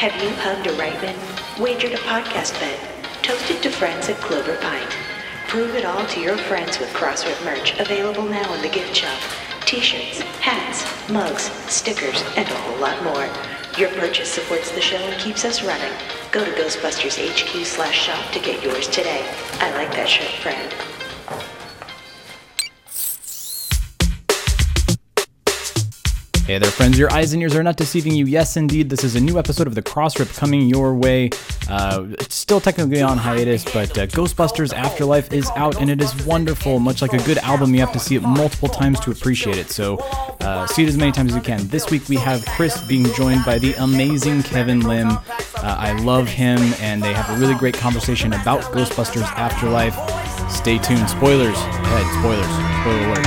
Have you hugged a Reitman, wagered a podcast bet, toasted to friends at Clover Pint? Prove it all to your friends with CrossRip merch available now in the gift shop. T-shirts, hats, mugs, stickers, and a whole lot more. Your purchase supports the show and keeps us running. Go to GhostbustersHQ.com/shop to get yours today. I like that shirt, friend. Hey there, friends. Your eyes and ears are not deceiving you. Yes, indeed, this is a new episode of The CrossRip coming your way. It's still technically on hiatus, but Ghostbusters Afterlife is out, and it is wonderful. Much like a good album, you have to see it multiple times to appreciate it, so see it as many times as you can. This week, we have Chris being joined by the amazing Kevin Lim. I love him, and they have a really great conversation about Ghostbusters Afterlife. Stay tuned. Spoilers. Head spoilers. Spoiler alert.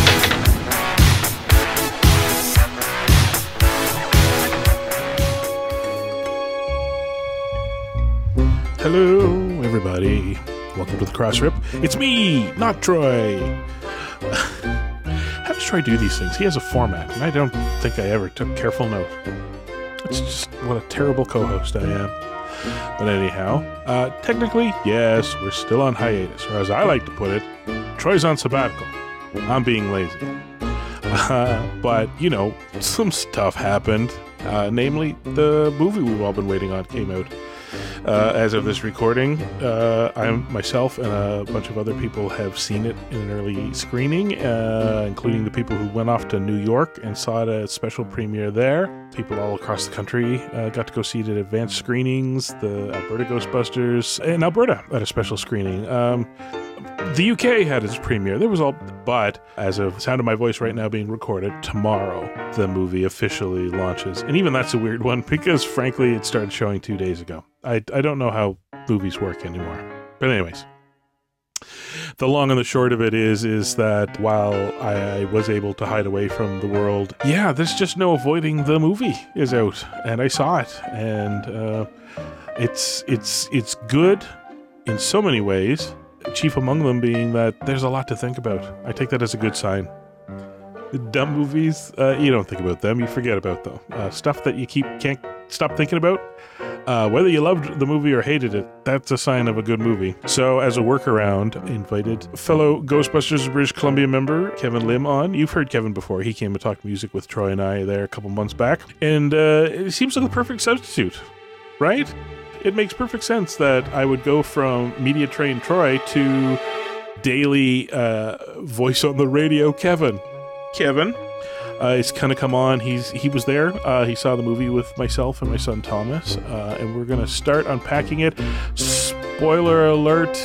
Hello, everybody. Welcome to the CrossRip. It's me, not Troy. How does Troy do these things? He has a format, and I don't think I ever took careful note. It's just what a terrible co-host I am. But anyhow, technically, yes, we're still on hiatus, or as I like to put it, Troy's on sabbatical. I'm being lazy. But, you know, some stuff happened. Namely, the movie we've all been waiting on came out. As of this recording, myself and a bunch of other people have seen it in an early screening, including the people who went off to New York and saw it at a special premiere there. People all across the country got to go see it at advanced screenings, the Alberta Ghostbusters in Alberta at a special screening. The UK had its premiere. But as of the sound of my voice right now being recorded, tomorrow the movie officially launches. And even that's a weird one because, frankly, it started showing 2 days ago. I don't know how movies work anymore. But anyways, the long and the short of it is that while I was able to hide away from the world, there's just no avoiding the movie is out. And I saw it. And it's good in so many ways. Chief among them being that there's a lot to think about. I take that as a good sign. Dumb movies, you don't think about them, you forget about them. Stuff that you can't stop thinking about, whether you loved the movie or hated it, that's a sign of a good movie. So as a workaround, invited fellow Ghostbusters British Columbia member Kevin Lim on. You've heard Kevin before. He came and talked music with Troy and I there a couple months back. And it seems like the perfect substitute, right? It makes perfect sense that I would go from Media Train Troy to daily voice on the radio Kevin. Kevin, it's kind of come on. He was there. He saw the movie with myself and my son Thomas, and we're going to start unpacking it. Spoiler alert.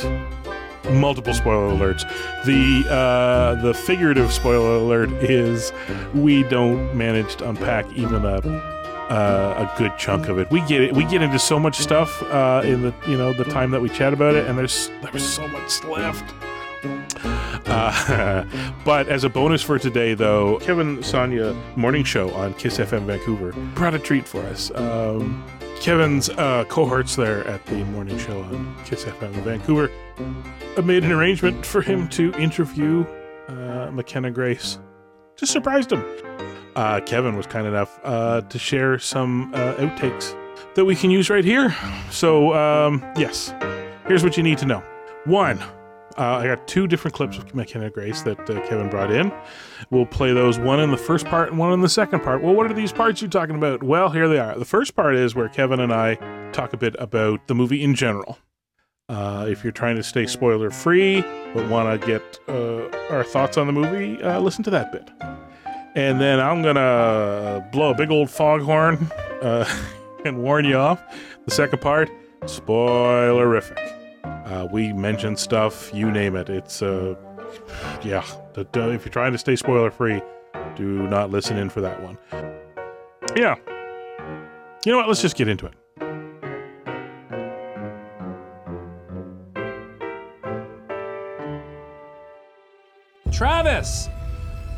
Multiple spoiler alerts. The figurative spoiler alert is we don't manage to unpack even a good chunk of it. We get into so much stuff in the time that we chat about it, and there was so much left. But as a bonus for today, though, Kevin Sonia morning show on Kiss FM Vancouver brought a treat for us. Kevin's cohorts there at the morning show on Kiss FM Vancouver made an arrangement for him to interview McKenna Grace. Just surprised him. Kevin was kind enough to share some outtakes that we can use right here. So, yes, here's what you need to know. One, I got two different clips of McKenna Grace that Kevin brought in. We'll play those, one in the first part and one in the second part. Well, what are these parts you're talking about? Well, here they are. The first part is where Kevin and I talk a bit about the movie in general. If you're trying to stay spoiler-free but want to get our thoughts on the movie, listen to that bit. And then I'm going to blow a big old foghorn and warn you off. The second part, spoilerific. We mention stuff, you name it. It's, if you're trying to stay spoiler-free, do not listen in for that one. Yeah. You know what? Let's just get into it. Travis,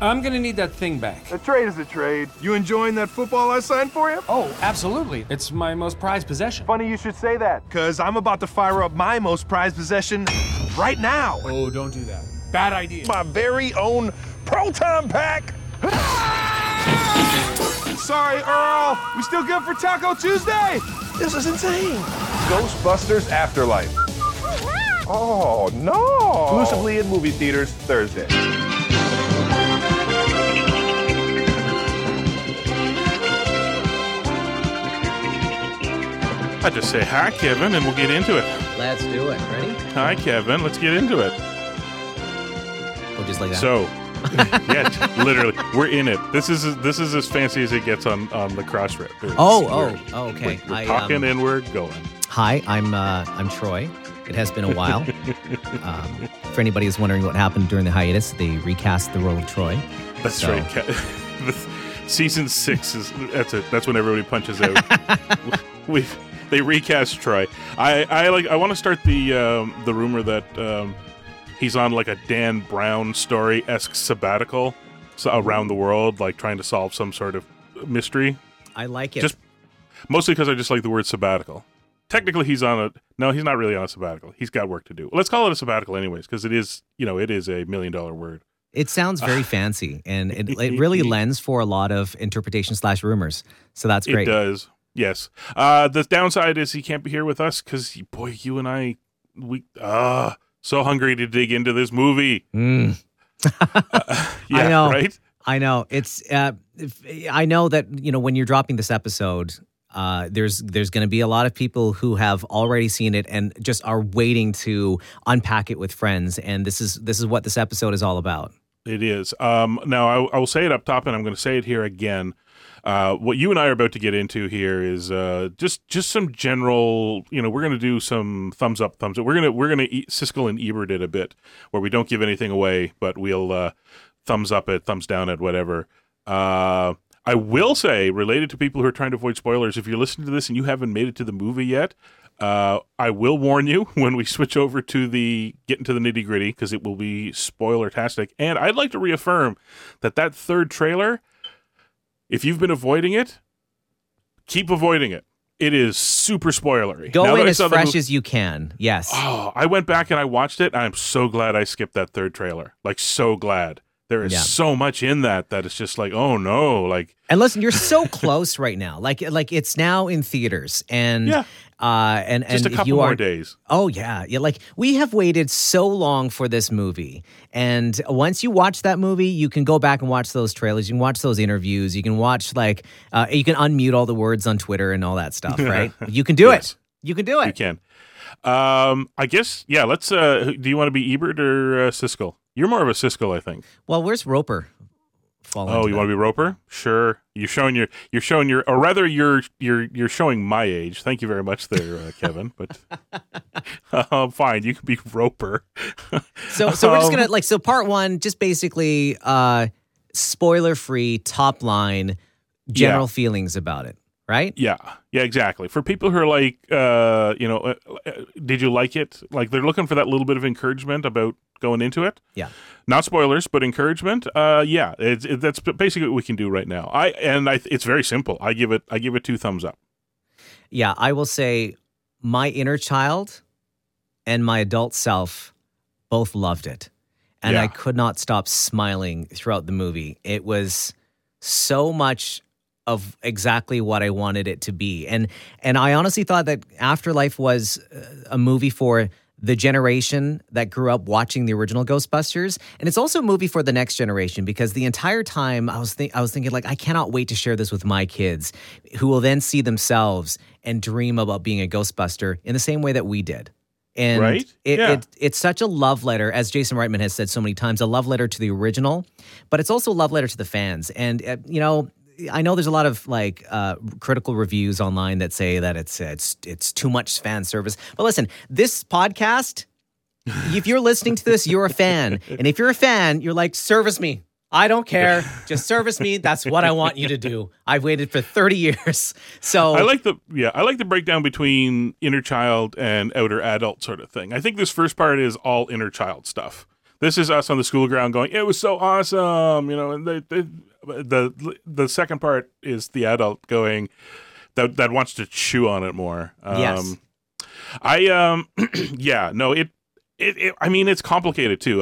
I'm gonna need that thing back. A trade is a trade. You enjoying that football I signed for you? Oh, absolutely. It's my most prized possession. Funny you should say that, because I'm about to fire up my most prized possession right now. Oh, don't do that. Bad idea. My very own proton pack. Sorry, Earl. We still good for Taco Tuesday? This is insane. Ghostbusters Afterlife. Oh, no. Exclusively in movie theaters Thursday. I just say hi, Kevin, and we'll get into it. Let's do it. Ready? Hi, Kevin. Let's get into it. We'll just like that. So, yeah, literally, we're in it. This is as fancy as it gets on the CrossRip. Oh, okay. We're talking and we're going. Hi, I'm Troy. It has been a while. For anybody who's wondering what happened during the hiatus, they recast the role of Troy. That's right. Season 6 is that's when everybody punches out. They recast Troy. I want to start the rumor that he's on like a Dan Brown story-esque sabbatical around the world, like trying to solve some sort of mystery. I like it. Just mostly because I just like the word sabbatical. Technically, he's not really on a sabbatical. He's got work to do. Let's call it a sabbatical, anyways, because it is a $1 million word. It sounds very fancy, and it really lends for a lot of interpretation / rumors. So that's great. It does. Yes. The downside is he can't be here with us because, boy, you and I, we so hungry to dig into this movie. Yeah, I know, right? I know. It's I know that when you're dropping this episode, there's going to be a lot of people who have already seen it and just are waiting to unpack it with friends. And this is what this episode is all about. It is. Now I will say it up top, and I'm going to say it here again. What you and I are about to get into here is just some general, we're going to do some thumbs up, thumbs up. We're going to Siskel and Ebert it a bit, where we don't give anything away, but we'll thumbs up it, thumbs down it, whatever. I will say, related to people who are trying to avoid spoilers, if you're listening to this and you haven't made it to the movie yet, I will warn you when we switch over to get into the nitty gritty, because it will be spoiler-tastic. And I'd like to reaffirm that third trailer, if you've been avoiding it, keep avoiding it. It is super spoilery. Go in as fresh as you can. Yes. Oh, I went back and I watched it. I'm so glad I skipped that third trailer. Like, so glad. There is so much in that it's just like, oh no, like. And listen, you're so close right now. Like it's now in theaters, and yeah. And just a couple more days. Oh yeah. Like, we have waited so long for this movie, and once you watch that movie, you can go back and watch those trailers. You can watch those interviews. You can watch you can unmute all the words on Twitter and all that stuff, right? You can do it. You can do it. You can. I guess. Yeah. Let's. Do you want to be Ebert or Siskel? You're more of a Siskel, I think. Well, where's Roper? Oh, you want to be Roper? Sure. You're showing my age. Thank you very much, there, Kevin. But fine, you can be Roper. So we're just gonna part one, just basically spoiler-free top line, general feelings about it, right? Yeah. Yeah, exactly. For people who are like, did you like it? Like, they're looking for that little bit of encouragement about going into it. Yeah. Not spoilers, but encouragement. Yeah, that's basically what we can do right now. It's very simple. I give it 2 thumbs up. Yeah, I will say my inner child and my adult self both loved it. And I could not stop smiling throughout the movie. It was so much of exactly what I wanted it to be. And I honestly thought that Afterlife was a movie for the generation that grew up watching the original Ghostbusters, and it's also a movie for the next generation, because the entire time I was thinking I cannot wait to share this with my kids, who will then see themselves and dream about being a Ghostbuster in the same way that we did. And right? It's such a love letter, as Jason Reitman has said so many times, a love letter to the original, but it's also a love letter to the fans. And I know there's a lot of critical reviews online that say that it's too much fan service. But listen, this podcast, if you're listening to this, you're a fan. And if you're a fan, you're like, service me. I don't care. Just service me. That's what I want you to do. I've waited for 30 years. So I like the breakdown between inner child and outer adult sort of thing. I think this first part is all inner child stuff. This is us on the school ground going, it was so awesome, you know. And the second part is the adult going that wants to chew on it more. Yes. Yeah, no, it I mean, it's complicated too.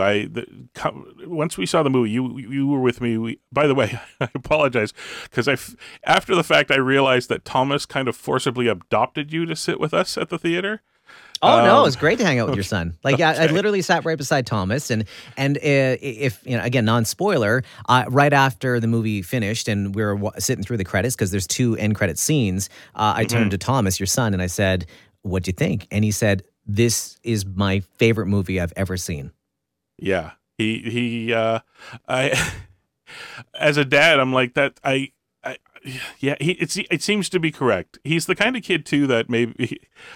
Once we saw the movie, you were with me. By the way, I apologize because after the fact I realized that Thomas kind of forcibly adopted you to sit with us at the theater. Oh, no, it was great to hang out with your son. Like, okay. I literally sat right beside Thomas. And if, you know, again, non-spoiler, right after the movie finished and we were sitting through the credits, because there's two end credit scenes, I turned to Thomas, your son, and I said, "What do you think?" And he said, "This is my favorite movie I've ever seen." Yeah. I, as a dad, I'm like that. Yeah, it seems to be correct. He's the kind of kid too that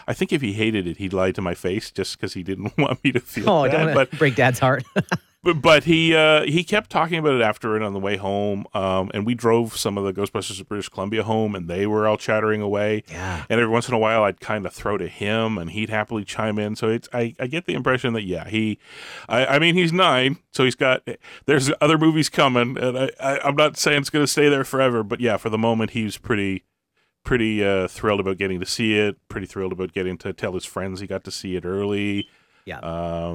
I think if he hated it, he'd lie to my face just because he didn't want me to feel bad. I don't want to break Dad's heart. But he kept talking about it after and on the way home. And we drove some of the Ghostbusters of British Columbia home, and they were all chattering away. Yeah. And every once in a while, I'd kind of throw to him, and he'd happily chime in. So I get the impression that he's 9, so he's got. There's other movies coming, and I'm not saying it's going to stay there forever, but yeah, for the moment, he's pretty thrilled about getting to see it. Pretty thrilled about getting to tell his friends he got to see it early. Yeah.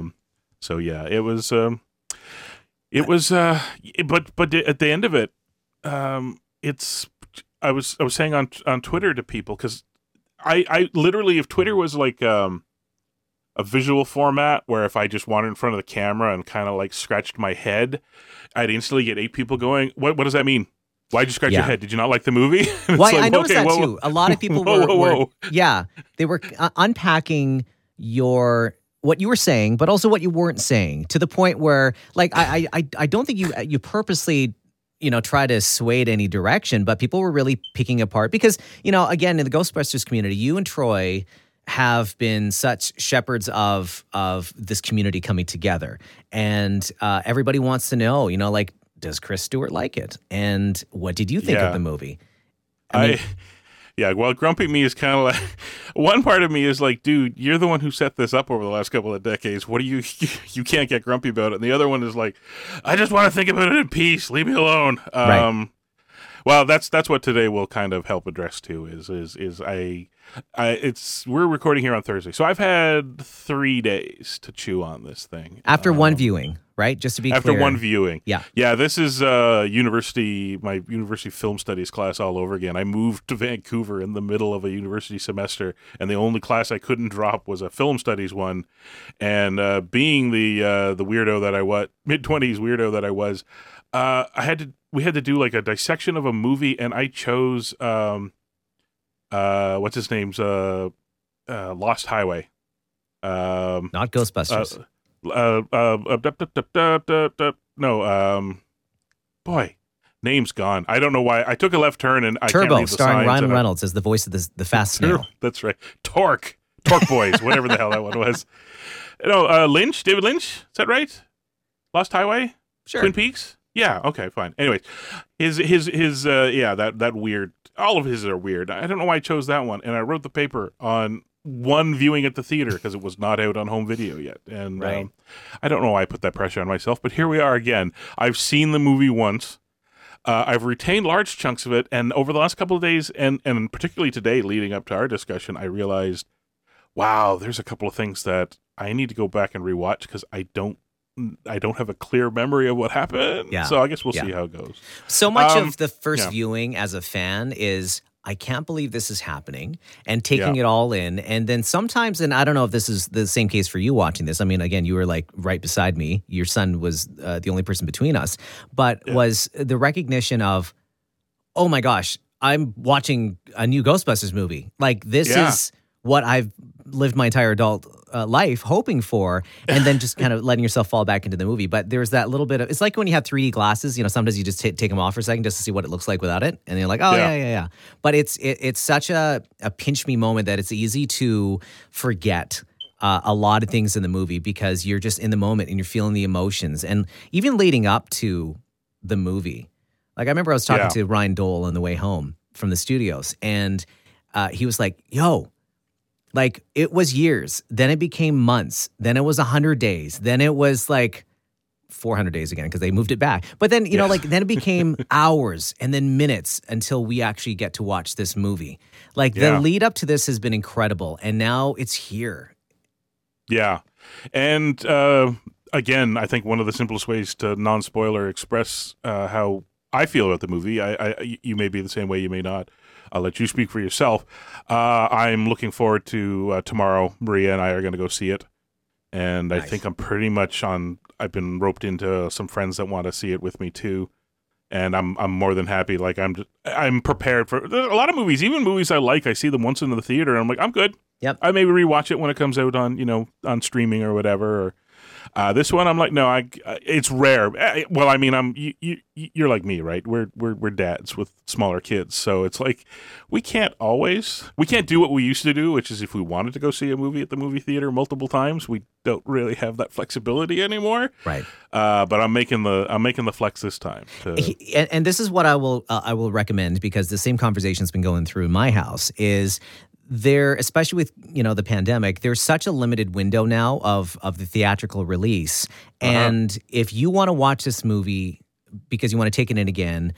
So yeah, it was. But at the end of it, I was saying on Twitter to people, because I literally, if Twitter was like a visual format where if I just wandered in front of the camera and kind of like scratched my head, I'd instantly get 8 people going, "What does that mean? Why'd you scratch your head? Did you not like the movie?" Well, I noticed that too. A lot of people were unpacking what you were saying, but also what you weren't saying, to the point where, like, I don't think you purposely, you know, try to sway it any direction, but people were really picking apart because, you know, again, in the Ghostbusters community, you and Troy have been such shepherds of this community coming together, and everybody wants to know, you know, like, does Chris Stewart like it, and what did you think of the movie? Yeah, well, grumpy me is kind of like, one part of me is like, dude, you're the one who set this up over the last couple of decades. What do you can't get grumpy about it. And the other one is like, I just want to think about it in peace. Leave me alone. Right. Well, that's what today will kind of help address too. We're recording here on Thursday, so I've had 3 days to chew on this thing after one viewing, right? Just to be clear. After one viewing, yeah. This is my university film studies class all over again. I moved to Vancouver in the middle of a university semester, and the only class I couldn't drop was a film studies one. And being the weirdo that I was, mid-20s weirdo that I was, we had to do like a dissection of a movie, and I chose what's his name's Lost Highway, not Ghostbusters. No, boy, name's gone. I don't know why. I took a left turn and I can't read the signs. Starring Ryan Reynolds as the voice of the fast snail. That's right, Torque Boys, whatever the hell that one was. No, David Lynch. Is that right? Lost Highway, sure. Twin Peaks. Yeah. Okay. Fine. Anyways, his that weird. All of his are weird. I don't know why I chose that one. And I wrote the paper on one viewing at the theater because it was not out on home video yet. And right. I don't know why I put that pressure on myself, but here we are again. I've seen the movie once. I've retained large chunks of it. And over the last couple of days, and particularly today leading up to our discussion, I realized, wow, there's a couple of things that I need to go back and rewatch because I don't have a clear memory of what happened. Yeah. So I guess we'll see how it goes. So much of the first viewing as a fan is, I can't believe this is happening, and taking it all in. And then sometimes, and I don't know if this is the same case for you watching this. I mean, again, you were like right beside me. Your son was the only person between us, but was the recognition of, oh my gosh, I'm watching a new Ghostbusters movie. Like this is what I've lived my entire adult life hoping for, and then just kind of letting yourself fall back into the movie. But there's that little bit of, it's like when you have 3D glasses, you know, sometimes you just take them off for a second just to see what it looks like without it. And you're like, oh yeah. But it's such a pinch me moment that it's easy to forget a lot of things in the movie because you're just in the moment and you're feeling the emotions. And even leading up to the movie, like I remember I was talking to Ryan Dole on the way home from the studios, and he was like, yo, like, it was years, then it became months, then it was 100 days, then it was like 400 days again because they moved it back. But then, you know, like then it became hours and then minutes until we actually get to watch this movie. Like the lead up to this has been incredible. And now it's here. Yeah. And again, I think one of the simplest ways to non-spoiler express how I feel about the movie. I you may be the same way, you may not. I'll let you speak for yourself. I'm looking forward to tomorrow. Maria and I are going to go see it. And I think I'm pretty much on, I've been roped into some friends that want to see it with me too. And I'm more than happy. Like I'm prepared for a lot of movies, even movies I like. I see them once in the theater and I'm like, I'm good. Yep. I maybe rewatch it when it comes out on, you know, on streaming or whatever. Or this one, I'm like, no, it's rare. Well, I mean, you're like me, right? We're dads with smaller kids, so it's like we can't do what we used to do, which is if we wanted to go see a movie at the movie theater multiple times, we don't really have that flexibility anymore. Right. But I'm making the flex this time. And this is what I will recommend, because the same conversation's been going through my house is. There, especially with, you know, the pandemic, there's such a limited window now of the theatrical release. And if you want to watch this movie because you want to take it in again,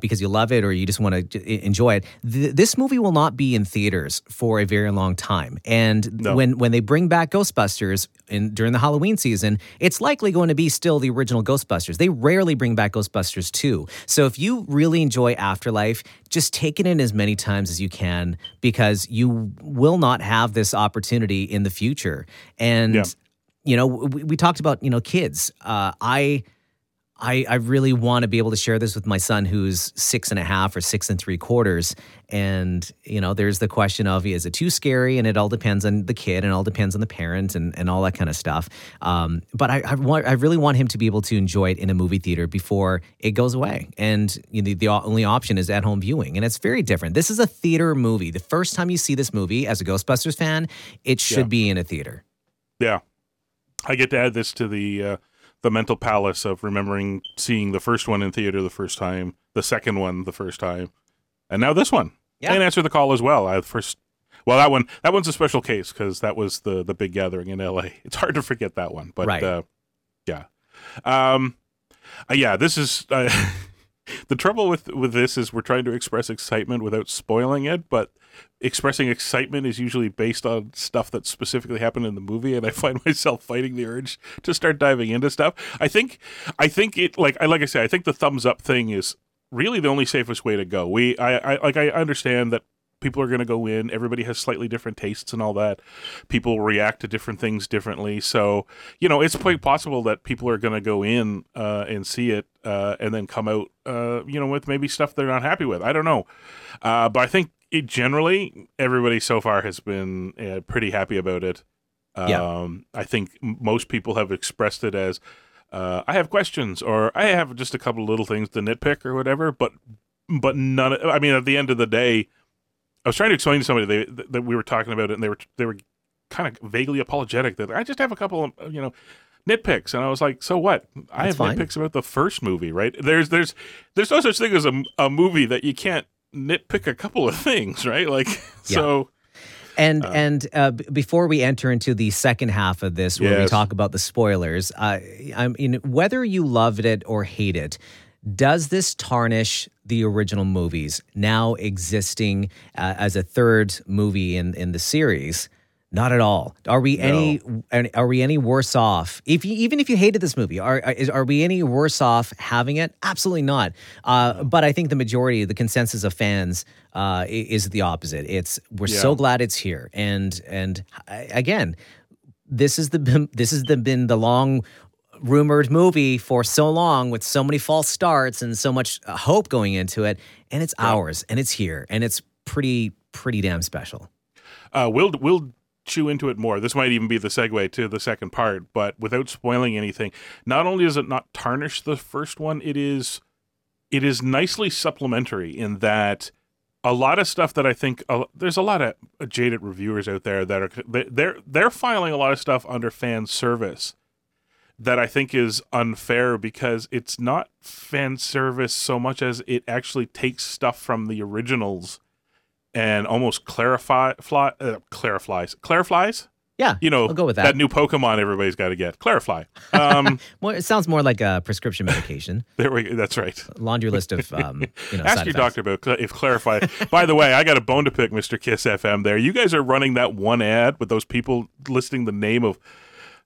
because you love it or you just want to enjoy it, this movie will not be in theaters for a very long time. And when they bring back Ghostbusters during the Halloween season, it's likely going to be still the original Ghostbusters. They rarely bring back Ghostbusters 2. So if you really enjoy Afterlife, just take it in as many times as you can, because you will not have this opportunity in the future. And, you know, we talked about, you know, kids. I really want to be able to share this with my son, who's 6.5 or 6.75. And, you know, there's the question of, is it too scary? And it all depends on the kid and all depends on the parent and all that kind of stuff. But I really want him to be able to enjoy it in a movie theater before it goes away. And you know, the only option is at-home viewing. And it's very different. This is a theater movie. The first time you see this movie as a Ghostbusters fan, it should be in a theater. Yeah. I get to add this to the mental palace of remembering seeing the first one in theater the first time, the second one the first time, and now this one. Yeah. And Answer the Call as well. That one's a special case because that was the big gathering in LA. It's hard to forget that one, but this is the trouble with this is we're trying to express excitement without spoiling it, but expressing excitement is usually based on stuff that specifically happened in the movie, and I find myself fighting the urge to start diving into stuff. I think it I think the thumbs up thing is really the only safest way to go. I understand that people are going to go in. Everybody has slightly different tastes and all that. People react to different things differently. So, you know, it's quite possible that people are going to go in and see it and then come out, you know, with maybe stuff they're not happy with. I don't know. But I think generally everybody so far has been pretty happy about it. I think most people have expressed it as, I have questions, or I have just a couple of little things to nitpick or whatever. But none. I mean, at the end of the day, I was trying to explain to somebody that we were talking about it, and they were kind of vaguely apologetic that I just have a couple of, you know, nitpicks, and I was like, so what? I have nitpicks about the first movie, right? There's no such thing as a movie that you can't nitpick a couple of things, right? Like so. And before we enter into the second half of this, where we talk about the spoilers, I mean, whether you loved it or hate it, does this tarnish the original movies, now existing as a third movie in the series? Not at all. Are we any worse off? Even if you hated this movie, are we any worse off having it? Absolutely not. But I think the majority, the consensus of fans, is the opposite. We're so glad it's here. And again, this has been the long rumored movie for so long, with so many false starts and so much hope going into it, and it's ours, and it's here, and it's pretty damn special. We'll chew into it more. This might even be the segue to the second part, but without spoiling anything, not only does it not tarnish the first one, it is nicely supplementary in that a lot of stuff that I think there's a lot of jaded reviewers out there that are they're filing a lot of stuff under fan service that I think is unfair, because it's not fan service so much as it actually takes stuff from the originals and almost clarifies Yeah, you know, I'll go with that. That new Pokemon everybody's got to get. Clarify. It sounds more like a prescription medication. There we go. That's right. Laundry list of ask side your effects. Doctor about if Clarify. By the way, I got a bone to pick, Mr. Kiss FM. There, you guys are running that one ad with those people listing the name of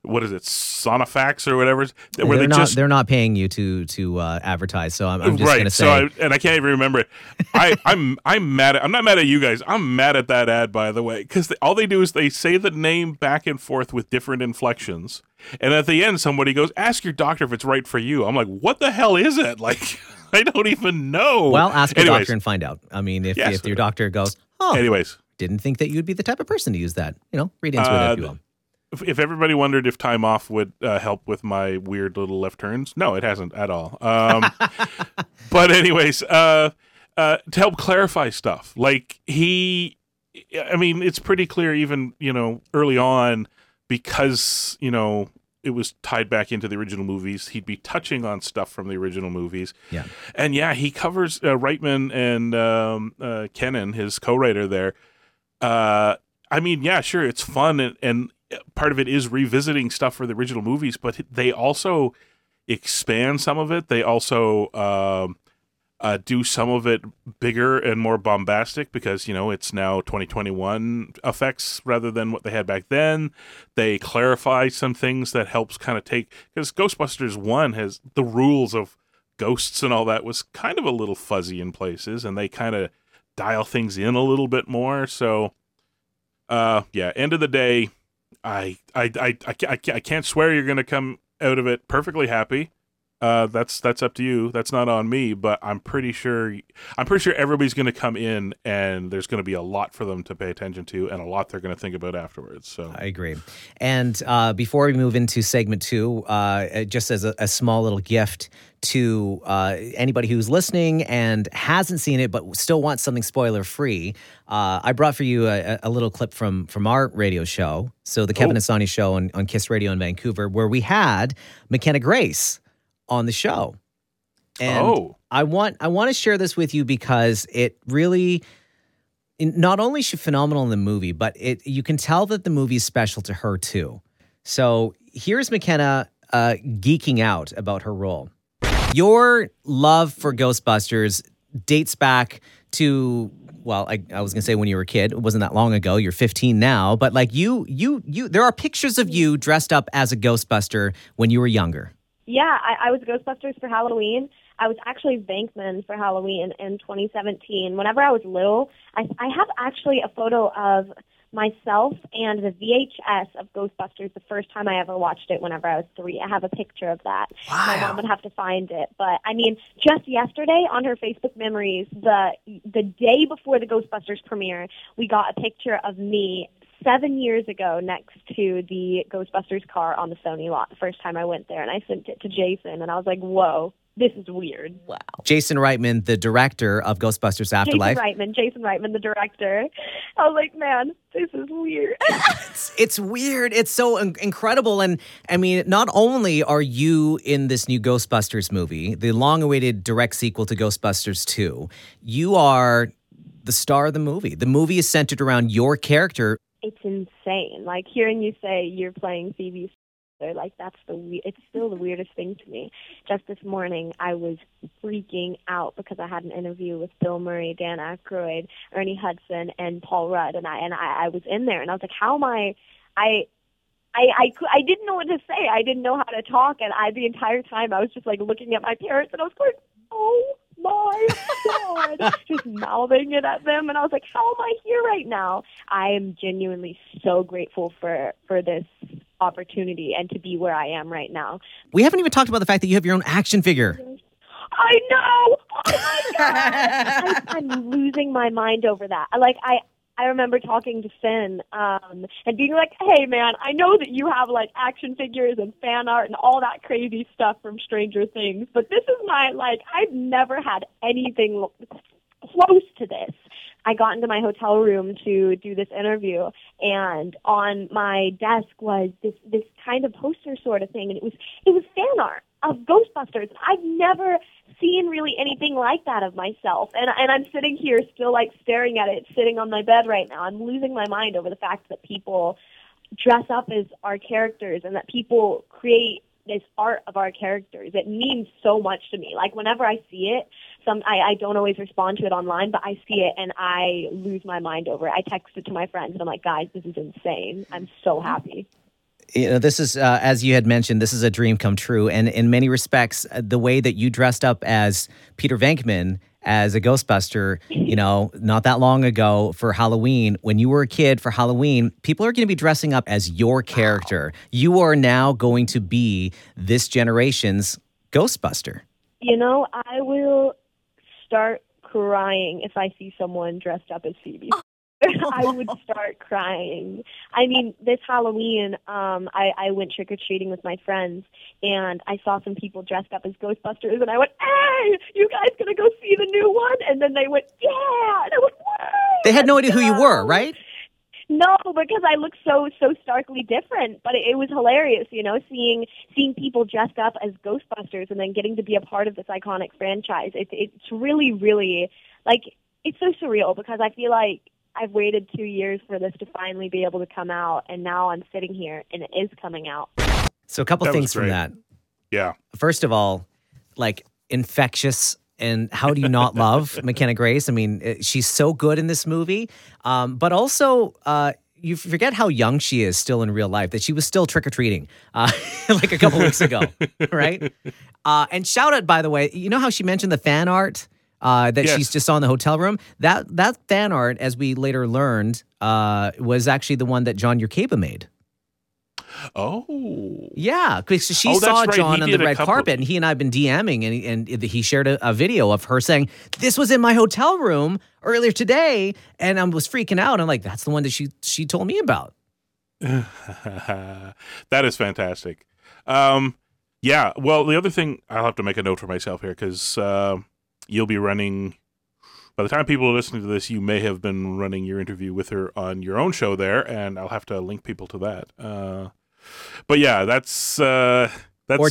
what is it, Sonofax or whatever. They're not paying you to advertise. So I'm just going to say. I can't even remember it. I'm mad. I'm not mad at you guys. I'm mad at that ad, by the way, because all they do is they say the name back and forth with different inflections, and at the end somebody goes, "Ask your doctor if it's right for you." I'm like, what the hell is it? Like, I don't even know. Well, ask your doctor and find out. I mean, if your doctor goes, "Oh, anyways, didn't think that you'd be the type of person to use that," read into it if you will. If everybody wondered if time off would help with my weird little left turns, no, it hasn't at all. But anyways, to help clarify stuff, like it's pretty clear even, early on, because, it was tied back into the original movies, he'd be touching on stuff from the original movies. Yeah. And yeah, he covers Reitman and Kennan, his co-writer there. Sure, it's fun and part of it is revisiting stuff for the original movies, but they also expand some of it. They also do some of it bigger and more bombastic because, it's now 2021 effects rather than what they had back then. They clarify some things that helps kind of take... Because Ghostbusters 1 has the rules of ghosts and all that was kind of a little fuzzy in places, and they kind of dial things in a little bit more. So, end of the day... I can't swear you're going to come out of it perfectly happy. That's up to you. That's not on me. But I'm pretty sure everybody's going to come in, and there's going to be a lot for them to pay attention to, and a lot they're going to think about afterwards. So I agree. And before we move into segment 2, just as a small little gift to anybody who's listening and hasn't seen it but still wants something spoiler-free, I brought for you a little clip from our radio show, so the Kevin and Sonia show on Kiss Radio in Vancouver, where we had McKenna Grace on the show. And I want to share this with you because it really... Not only is she phenomenal in the movie, but you can tell that the movie is special to her too. So here's McKenna geeking out about her role. Your love for Ghostbusters dates back to, well, I was going to say when you were a kid. It wasn't that long ago. You're 15 now. But like you, there are pictures of you dressed up as a Ghostbuster when you were younger. Yeah, I was Ghostbusters for Halloween. I was actually Bankman for Halloween in 2017. Whenever I was little, I have actually a photo of myself and the VHS of Ghostbusters the first time I ever watched it whenever I was 3. I have a picture of that. Wow. My mom would have to find it. But, just yesterday on her Facebook memories, the day before the Ghostbusters premiere, we got a picture of me 7 years ago next to the Ghostbusters car on the Sony lot the first time I went there. And I sent it to Jason, and I was like, whoa. This is weird. Wow. Jason Reitman, the director of Ghostbusters Afterlife. Jason Reitman, the director. I was like, man, this is weird. It's weird. It's so incredible. And not only are you in this new Ghostbusters movie, the long-awaited direct sequel to Ghostbusters 2, you are the star of the movie. The movie is centered around your character. It's insane. Like, hearing you say you're playing Phoebe. Like, it's still the weirdest thing to me. Just this morning, I was freaking out because I had an interview with Bill Murray, Dan Aykroyd, Ernie Hudson, and Paul Rudd, and I was in there, and I was like, how am I didn't know what to say. I didn't know how to talk, and the entire time, I was just, like, looking at my parents, and I was like, oh, my God, just mouthing it at them, and I was like, how am I here right now? I am genuinely so grateful for this opportunity and to be where I am right now. We haven't even talked about the fact that you have your own action figure. I know! Oh my God! I'm losing my mind over that. Like, I remember talking to Finn and being like, hey, man, I know that you have, like, action figures and fan art and all that crazy stuff from Stranger Things, but this is my, like, I've never had anything close to this. I got into my hotel room to do this interview, and on my desk was this kind of poster sort of thing, and it was fan art of Ghostbusters. I've never seen really anything like that of myself, and I'm sitting here still, like, staring at it, sitting on my bed right now. I'm losing my mind over the fact that people dress up as our characters and that people create this art of our characters. It means so much to me. Like, whenever I see it, I don't always respond to it online, but I see it and I lose my mind over it. I text it to my friends and I'm like, guys, this is insane. I'm so happy. You know, this is, as you had mentioned, this is a dream come true. And in many respects, the way that you dressed up as Peter Venkman as a Ghostbuster, you know, not that long ago for Halloween, when you were a kid for Halloween, people are going to be dressing up as your character. Wow. You are now going to be this generation's Ghostbuster. You know, I will start crying if I see someone dressed up as Phoebe. I would start crying. I mean, this Halloween, I went trick-or-treating with my friends, and I saw some people dressed up as Ghostbusters, and I went, hey, you guys going to go see the new one? And then they went, yeah! And I went, whoa! They had no idea who you were, right? No, because I look so starkly different, but it was hilarious, you know, seeing people dressed up as Ghostbusters and then getting to be a part of this iconic franchise. It's really, really, like, it's so surreal because I feel like I've waited 2 years for this to finally be able to come out, and now I'm sitting here, and it is coming out. So a couple things from that. Yeah. First of all, like, infectious, and how do you not love McKenna Grace? I mean, she's so good in this movie, but also you forget how young she is still in real life, that she was still trick-or-treating like a couple weeks ago, right? And shout out, by the way, you know how she mentioned the fan art? That yes. She's just on the hotel room. That fan art, as we later learned, was actually the one that John Urqueba made. Oh. Yeah, because she saw right. John on the red carpet, and he and I have been DMing, and he shared a video of her saying, this was in my hotel room earlier today, and I was freaking out. I'm like, that's the one that she told me about. That is fantastic. Yeah, well, the other thing, I'll have to make a note for myself here, because... you'll be running, by the time people are listening to this, you may have been running your interview with her on your own show there, and I'll have to link people to that. But yeah, that's or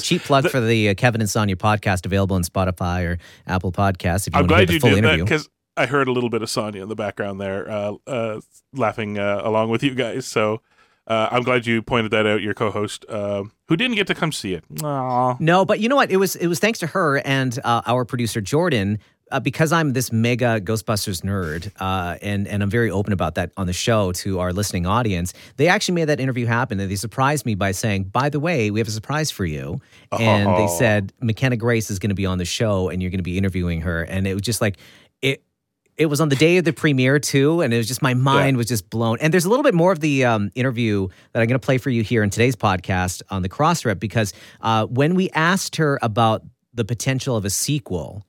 cheap plug for the Kevin and Sonia podcast, available on Spotify or Apple Podcasts. If you want to hear the full interview. I'm glad you did that, because I heard a little bit of Sonia in the background there, laughing along with you guys. So I'm glad you pointed that out, your co-host, who didn't get to come see it. Aww. No, but you know what? It was thanks to her and our producer, Jordan, because I'm this mega Ghostbusters nerd, and I'm very open about that on the show to our listening audience. They actually made that interview happen, and they surprised me by saying, by the way, we have a surprise for you. And they said, McKenna Grace is going to be on the show, and you're going to be interviewing her. And it was just like... It was on the day of the premiere, too, and it was just my mind was just blown. And there's a little bit more of the interview that I'm going to play for you here in today's podcast on the CrossRip, because when we asked her about the potential of a sequel,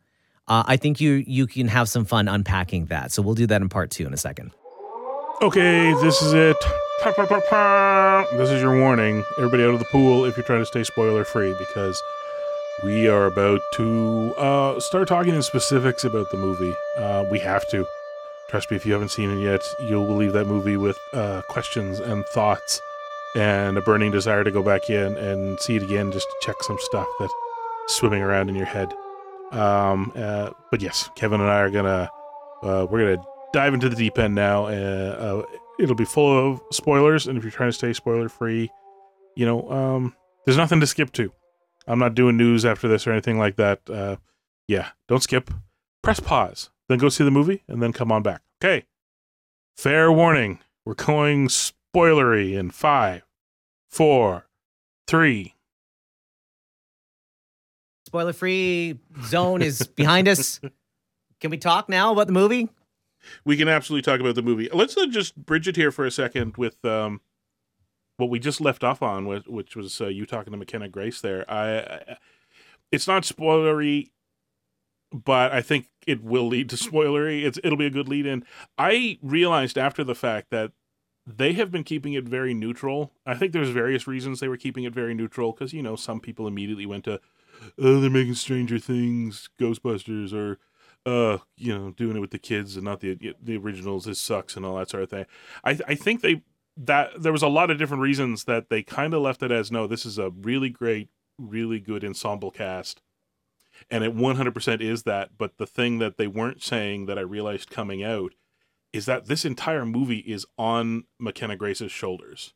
I think you can have some fun unpacking that. So we'll do that in part 2 in a second. Okay, this is it. This is your warning. Everybody out of the pool if you're trying to stay spoiler-free, because... we are about to start talking in specifics about the movie. We have to. Trust me, if you haven't seen it yet, you'll leave that movie with questions and thoughts and a burning desire to go back in and see it again just to check some stuff that's swimming around in your head. But yes, Kevin and I are we're gonna dive into the deep end now. It'll be full of spoilers, and if you're trying to stay spoiler-free, you know, there's nothing to skip to. I'm not doing news after this or anything like that. Don't skip. Press pause, then go see the movie, and then come on back. Okay. Fair warning. We're going spoilery in 5, 4, 3. Spoiler-free zone is behind us. Can we talk now about the movie? We can absolutely talk about the movie. Let's just bridge it here for a second with... what we just left off on, which was you talking to McKenna Grace there. It's not spoilery, but I think it will lead to spoilery. It'll be a good lead in. I realized after the fact that they have been keeping it very neutral. I think there's various reasons they were keeping it very neutral, because, you know, some people immediately went to, oh, they're making Stranger Things, Ghostbusters, or, you know, doing it with the kids and not the originals. This sucks and all that sort of thing. I think that there was a lot of different reasons that they kind of left it as, no, this is a really great, really good ensemble cast. And it 100% is that. But the thing that they weren't saying that I realized coming out is that this entire movie is on McKenna Grace's shoulders.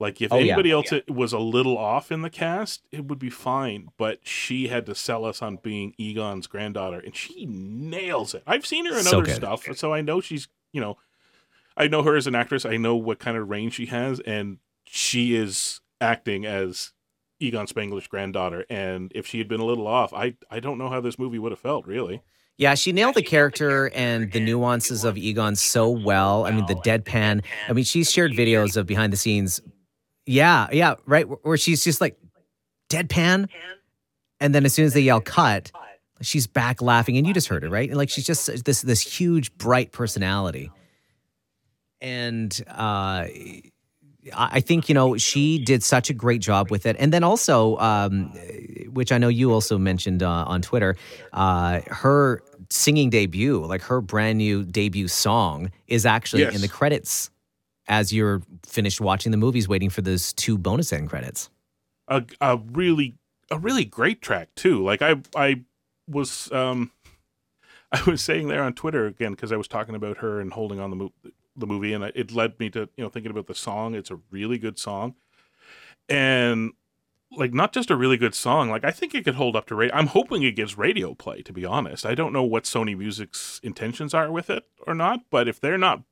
Like, if anybody else was a little off in the cast, it would be fine. But she had to sell us on being Egon's granddaughter, and she nails it. I've seen her in other stuff, so I know she's, you know, I know her as an actress. I know what kind of range she has, and she is acting as Egon Spengler's granddaughter. And if she had been a little off, I don't know how this movie would have felt, really. Yeah, she nailed the character and the nuances of Egon so well. I mean, the deadpan. I mean, she's shared videos of behind the scenes. Yeah, right, where she's just like, deadpan? And then as soon as they yell, cut, she's back laughing. And you just heard it, right? And like, she's just this huge, bright personality. And I think, you know, she did such a great job with it. And then also, which I know you also mentioned on Twitter, her singing debut, like her brand new debut song, is actually in the credits as you're finished watching the movies, waiting for those two bonus end credits. A really great track too. Like I was saying there on Twitter again, because I was talking about her and holding on the movie, and it led me to, you know, thinking about the song. It's a really good song, and like, not just a really good song. Like, I think it could hold up to radio. I'm hoping it gets radio play, to be honest. I don't know what Sony Music's intentions are with it or not, but if they're not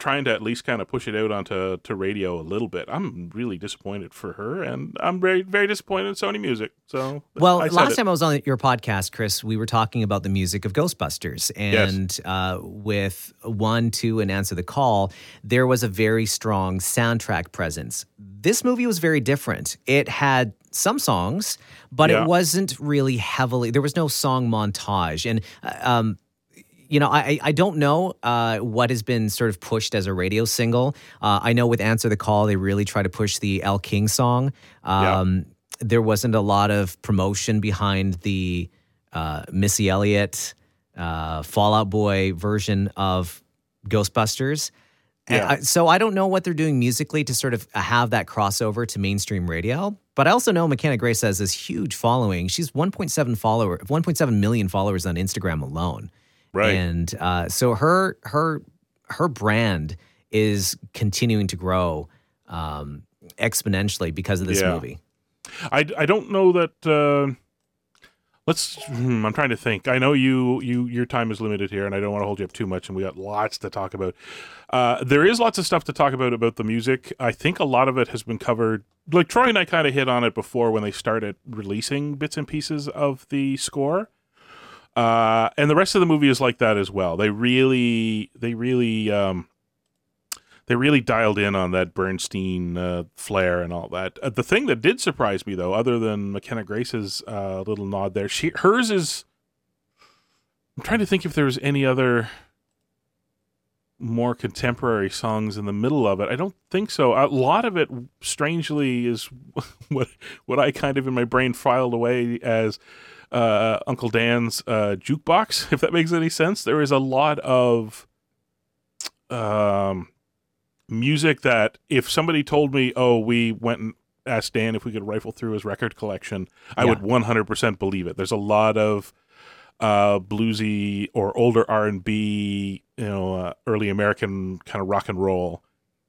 trying to at least kind of push it out onto radio a little bit, I'm really disappointed for her, and I'm very, very disappointed in Sony Music. So, well, last time I was on your podcast, Chris, we were talking about the music of Ghostbusters, and with 1, 2, and Answer the Call, there was a very strong soundtrack presence. This movie was very different. It had some songs, but it wasn't really heavily. There was no song montage, and you know, I don't know what has been sort of pushed as a radio single. I know with Answer the Call, they really try to push the L. King song. There wasn't a lot of promotion behind the Missy Elliott, Fall Out Boy version of Ghostbusters. Yeah. So I don't know what they're doing musically to sort of have that crossover to mainstream radio. But I also know McKenna Grace has this huge following. She's 1.7 million followers on Instagram alone. Right. And so her brand is continuing to grow exponentially because of this movie. I don't know that. I'm trying to think. I know your time is limited here, and I don't want to hold you up too much. And we got lots to talk about. There is lots of stuff to talk about the music. I think a lot of it has been covered. Like, Troy and I kind of hit on it before when they started releasing bits and pieces of the score. And the rest of the movie is like that as well. They really dialed in on that Bernstein flair and all that. The thing that did surprise me, though, other than McKenna Grace's little nod there, hers is. I'm trying to think if there's any other more contemporary songs in the middle of it. I don't think so. A lot of it, strangely, is what I kind of in my brain filed away as Uncle Dan's jukebox, if that makes any sense. There is a lot of music that if somebody told me, oh, we went and asked Dan if we could rifle through his record collection, I would 100% believe it. There's a lot of bluesy or older R&B, you know, early American kind of rock and roll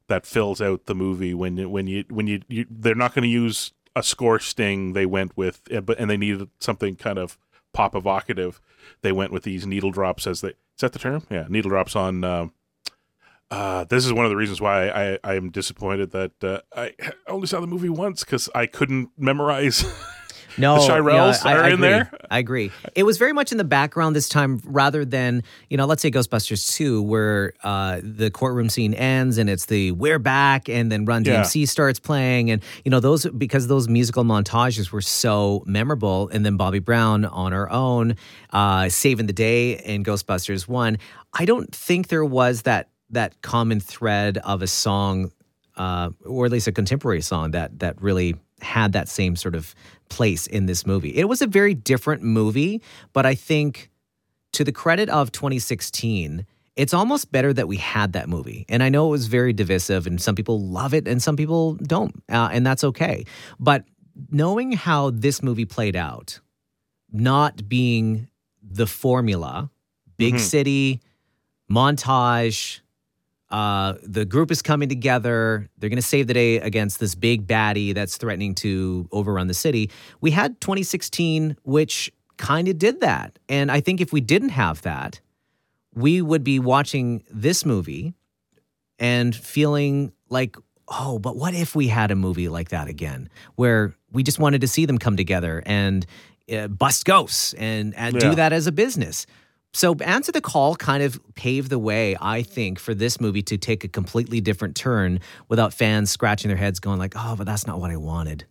that fills out the movie. When you they're not going to use a score sting, they went with, and they needed something kind of pop evocative. They went with these needle drops, is that the term? Yeah, needle drops on. This is one of the reasons why I am disappointed that I only saw the movie once, because I couldn't memorize. No, the Shirelles are in there. I agree. It was very much in the background this time, rather than, you know, let's say Ghostbusters 2, where the courtroom scene ends and it's the "We're Back" and then Run DMC starts playing, and you know those, because those musical montages were so memorable. And then Bobby Brown on her own, saving the day in Ghostbusters 1. I don't think there was that common thread of a song, or at least a contemporary song that really had that same sort of place in this movie. It was a very different movie, but I think to the credit of 2016, it's almost better that we had that movie. And I know it was very divisive, and some people love it and some people don't, and that's okay. But knowing how this movie played out, not being the formula, big city, montage, The group is coming together. They're going to save the day against this big baddie that's threatening to overrun the city. We had 2016, which kind of did that. And I think if we didn't have that, we would be watching this movie and feeling like, oh, but what if we had a movie like that again, where we just wanted to see them come together and bust ghosts and do that as a business. So Answer the Call kind of paved the way, I think, for this movie to take a completely different turn without fans scratching their heads going like, oh, but that's not what I wanted.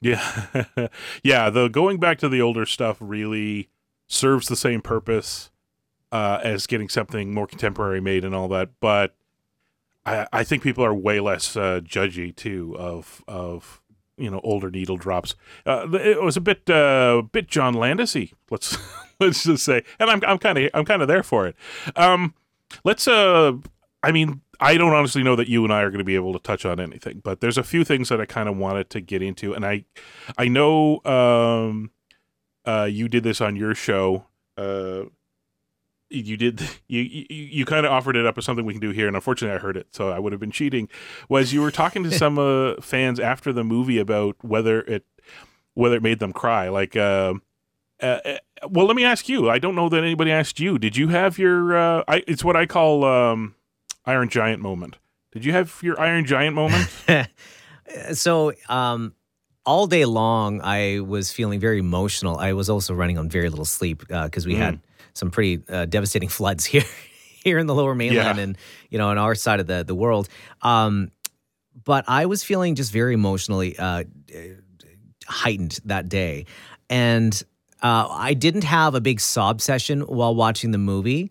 Yeah. Yeah, the going back to the older stuff really serves the same purpose as getting something more contemporary made and all that. But I think people are way less judgy, too, of you know, older needle drops. It was a bit John Landis-y, let's just say, and I'm kind of there for it. I mean, I don't honestly know that you and I are going to be able to touch on anything, but there's a few things that I kind of wanted to get into, and I know you did this on your show. You kind of offered it up as something we can do here, and unfortunately I heard it, so I would have been cheating. Was you were talking to some fans after the movie about whether it made them cry, like. Well, let me ask you. I don't know that anybody asked you. Did you have your? It's what I call Iron Giant moment. Did you have your Iron Giant moment? So, all day long, I was feeling very emotional. I was also running on very little sleep because we had some pretty devastating floods here in the Lower Mainland and you know on our side of the world. But I was feeling just very emotionally heightened that day, and. I didn't have a big sob session while watching the movie,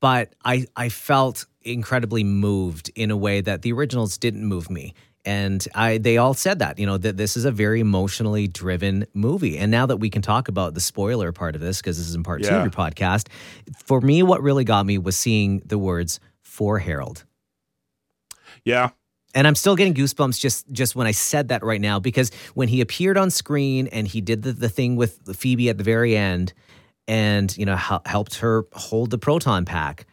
but I felt incredibly moved in a way that the originals didn't move me. And they all said that, you know, that this is a very emotionally driven movie. And now that we can talk about the spoiler part of this, because this is in part two of your podcast, for me, what really got me was seeing the words "For Harold." Yeah. And I'm still getting goosebumps just when I said that right now, because when he appeared on screen and he did the thing with Phoebe at the very end and, you know, helped her hold the proton pack,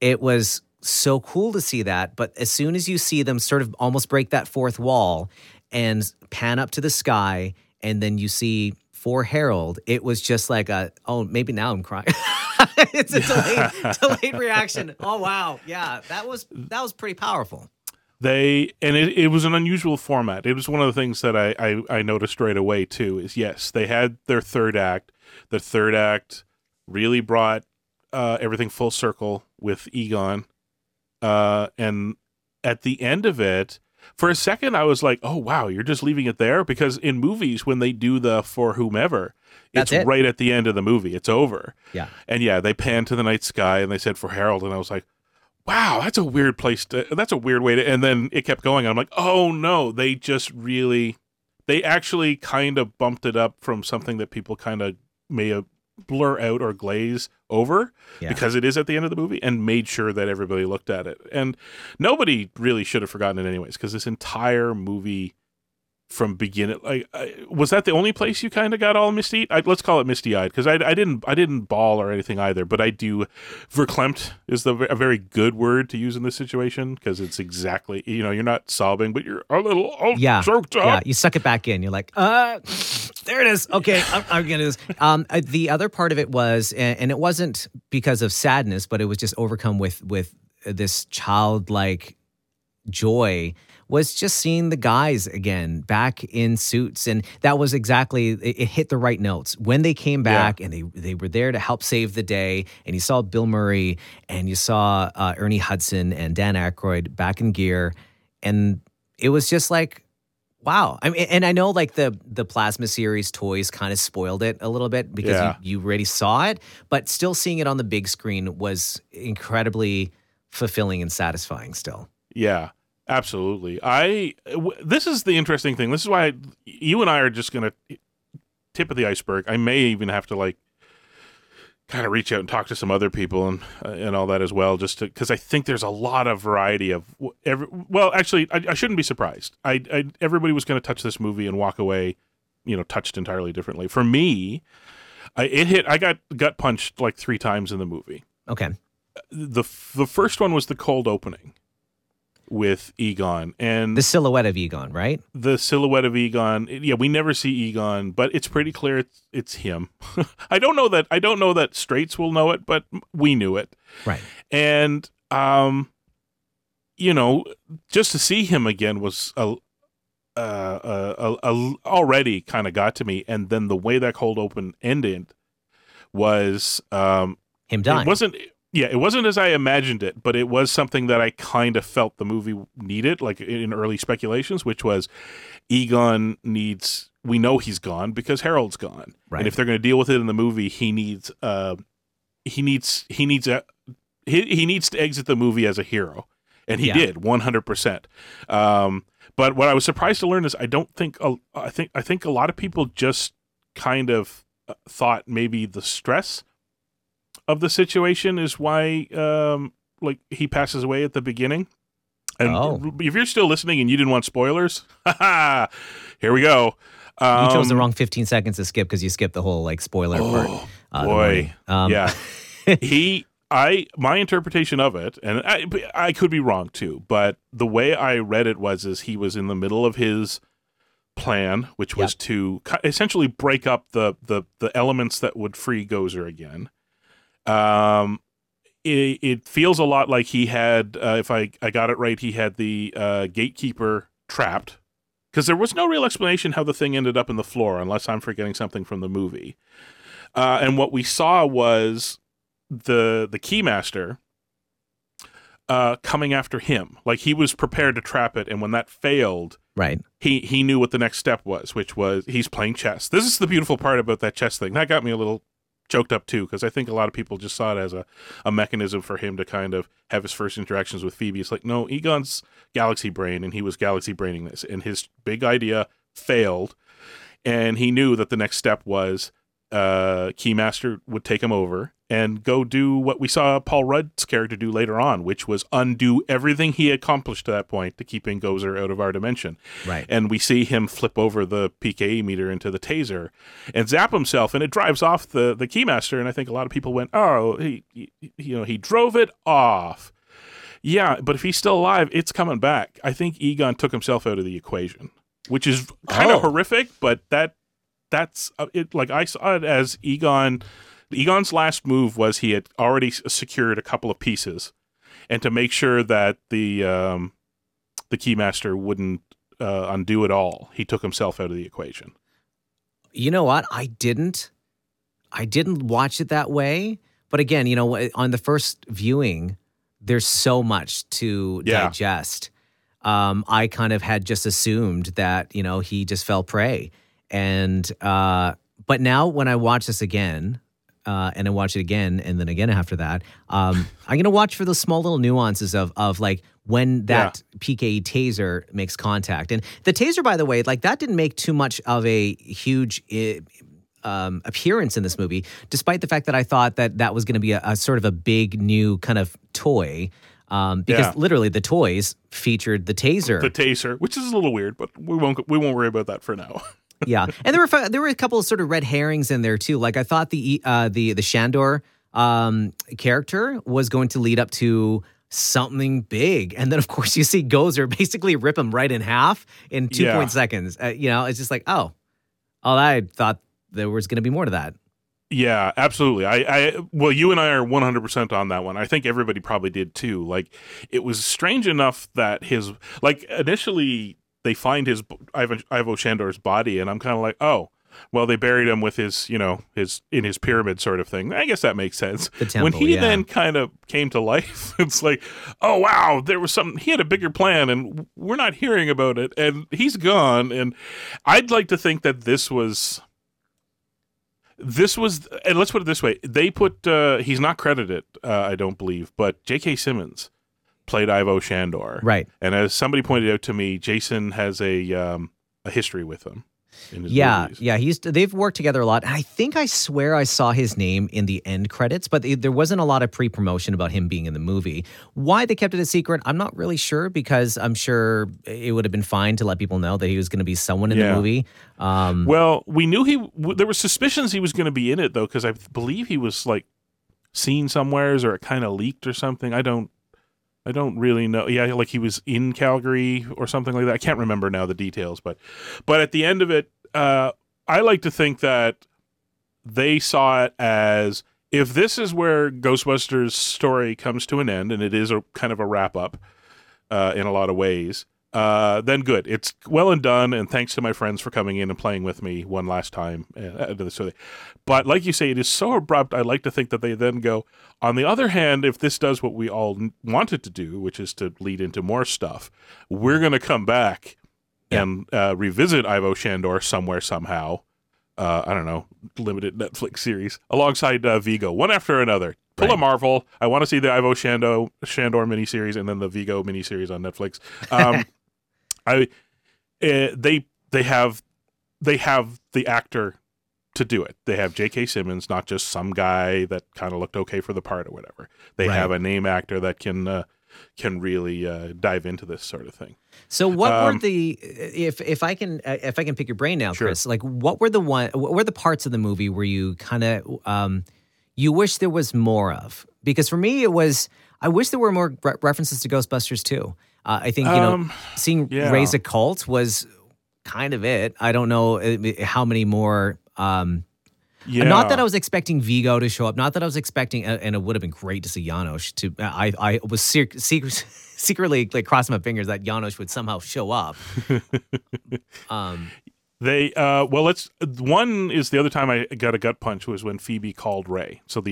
it was so cool to see that. But as soon as you see them sort of almost break that fourth wall and pan up to the sky and then you see For Harold, it was just like, maybe now I'm crying. It's a delayed reaction. Oh, wow. Yeah, that was pretty powerful. It was an unusual format. It was one of the things that I noticed right away too. Is yes, they had their third act. The third act really brought everything full circle with Egon, and at the end of it, for a second, I was like, "Oh wow, you're just leaving it there," because in movies when they do the "For Whomever," it's right at the end of the movie. It's over. Yeah, and they panned to the night sky and they said "For Harold," and I was like. Wow, that's a weird place to. That's a weird way to. And then it kept going. I'm like, oh no, they just really, they actually kind of bumped it up from something that people kind of may blur out or glaze over because it is at the end of the movie, and made sure that everybody looked at it. And nobody really should have forgotten it anyways, because this entire movie from beginning, like, was that the only place you kind of got all misty? Let's call it misty-eyed, because I didn't bawl or anything either, but I do. Verklempt is a very good word to use in this situation, because it's exactly, you know, you're not sobbing, but you're a little choked up. Yeah, you suck it back in. You're like, there it is. Okay, I'm gonna do this. The other part of it was, and it wasn't because of sadness, but it was just overcome with this childlike joy. Was just seeing the guys again back in suits. And that was exactly, it hit the right notes. When they came back and they were there to help save the day, and you saw Bill Murray and you saw Ernie Hudson and Dan Aykroyd back in gear. And it was just like, wow. I mean, and I know like the Plasma series toys kind of spoiled it a little bit because you already saw it, but still seeing it on the big screen was incredibly fulfilling and satisfying still. Yeah. Absolutely. This is the interesting thing. This is why you and I are just going to tip of the iceberg. I may even have to like kind of reach out and talk to some other people and all that as well, just because I think there's a lot of variety of. Well, actually, I shouldn't be surprised. Everybody was going to touch this movie and walk away, you know, touched entirely differently. For me, I got gut punched like 3 times in the movie. Okay. the first one was the cold opening with Egon and the silhouette of Egon, right? The silhouette of Egon. Yeah, we never see Egon, but it's pretty clear it's him. I don't know that straights will know it, but we knew it. Right. And you know, just to see him again was already kind of got to me, and then the way that cold open ended was him dying. It wasn't as I imagined it, but it was something that I kind of felt the movie needed, like in early speculations, which was Egon needs, we know he's gone because Harold's gone. Right. And if they're going to deal with it in the movie, he needs to exit the movie as a hero. And he did 100%. But what I was surprised to learn is I think a lot of people just kind of thought maybe the stress of the situation is why, like, he passes away at the beginning. And if you're still listening and you didn't want spoilers, here we go. You chose the wrong 15 seconds to skip because you skipped the whole like spoiler part. Boy, yeah. My interpretation of it, and I could be wrong too, but the way I read it was he was in the middle of his plan, which was to essentially break up the elements that would free Gozer again. It feels a lot like he had, if I got it right, he had the gatekeeper trapped, because there was no real explanation how the thing ended up in the floor, unless I'm forgetting something from the movie. And what we saw was the Keymaster coming after him. Like, he was prepared to trap it, and when that failed, right, he knew what the next step was, which was he's playing chess. This is the beautiful part about that chess thing. That got me a little choked up too, because I think a lot of people just saw it as a mechanism for him to kind of have his first interactions with Phoebe. It's like, no, Egon's galaxy brain, and he was galaxy braining this, and his big idea failed, and he knew that the next step was Keymaster would take him over and go do what we saw Paul Rudd's character do later on, which was undo everything he accomplished to that point to keeping Gozer out of our dimension. Right. And we see him flip over the PKE meter into the taser and zap himself, and it drives off the Keymaster. And I think a lot of people went, oh, he drove it off. Yeah, but if he's still alive, it's coming back. I think Egon took himself out of the equation, which is kind of horrific, but that's it. Like, I saw it as Egon's last move was he had already secured a couple of pieces, and to make sure that the Keymaster wouldn't undo it all, he took himself out of the equation. You know what? I didn't watch it that way. But again, you know, on the first viewing, there's so much to digest. I kind of had just assumed that, you know, he just fell prey, and but now when I watch this again. And I watch it again, and then again after that. I'm going to watch for those small little nuances of like when that PKE taser makes contact. And the taser, by the way, like that didn't make too much of a huge appearance in this movie, despite the fact that I thought that was going to be a sort of a big new kind of toy. Because literally the toys featured the taser. The taser, which is a little weird, but we won't worry about that for now. Yeah, and there were a couple of sort of red herrings in there too. Like, I thought the Shandor character was going to lead up to something big, and then of course you see Gozer basically rip him right in half in 2 seconds. You know, it's just like, I thought there was going to be more to that. Yeah, absolutely. Well, you and I are 100% on that one. I think everybody probably did too. Like, it was strange enough that his, like, initially, they find his Ivo Shandor's body, and I'm kind of like, oh, well, they buried him with his, you know, in his pyramid sort of thing. I guess that makes sense. The temple, when he then kind of came to life, it's like, oh wow, there was something. He had a bigger plan, and we're not hearing about it, and he's gone. And I'd like to think that this was, and let's put it this way: they put he's not credited, I don't believe, but J.K. Simmons played Ivo Shandor, right? And as somebody pointed out to me, Jason has a history with him. In his movies. They've worked together a lot. And I think I swear I saw his name in the end credits, but there wasn't a lot of pre-promotion about him being in the movie. Why they kept it a secret, I'm not really sure, because I'm sure it would have been fine to let people know that he was going to be someone in the movie. Well, we knew there were suspicions he was going to be in it though, because I believe he was like seen somewheres, or it kind of leaked or something. I don't really know. Yeah, like he was in Calgary or something like that. I can't remember now the details, but at the end of it, I like to think that they saw it as, if this is where Ghostbusters' story comes to an end, and it is a kind of a wrap up in a lot of ways, then good. It's well and done, and thanks to my friends for coming in and playing with me one last time. But like you say, it is so abrupt, I like to think that they then go, on the other hand, if this does what we all wanted to do, which is to lead into more stuff, we're going to come back and revisit Ivo Shandor somewhere, somehow. I don't know, limited Netflix series, alongside Vigo, one after another. Pull a Marvel. I want to see the Ivo Shandor miniseries, and then the Vigo miniseries on Netflix. They have the actor to do it. They have J.K. Simmons, not just some guy that kind of looked okay for the part or whatever. They have a name actor that can really dive into this sort of thing. So what were the if I can pick your brain now, sure, Chris? Like, what were the parts of the movie where you kind of you wish there was more of? Because for me, it was, I wish there were more references to Ghostbusters too. I think, seeing Ray's Occult was kind of it. I don't know how many more. Not that I was expecting Vigo to show up. Not that I was expecting, and it would have been great to see Janos. I was secretly like crossing my fingers that Janos would somehow show up. One is the other time I got a gut punch was when Phoebe called Ray. So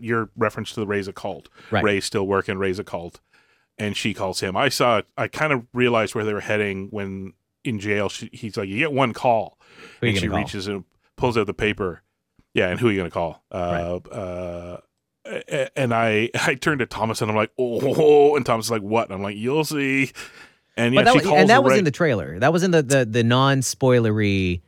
your reference to the Ray's Occult, right? Ray's still working Ray's Occult, and she calls him. I kind of realized where they were heading when in jail. He's like, you get one call, and she reaches and pulls out the paper. Yeah, and who are you going to call? And I turned to Thomas, and I'm like, oh, and Thomas is like, what? And I'm like, you'll see. And, yeah, that was in the trailer. That was in the non-spoilery,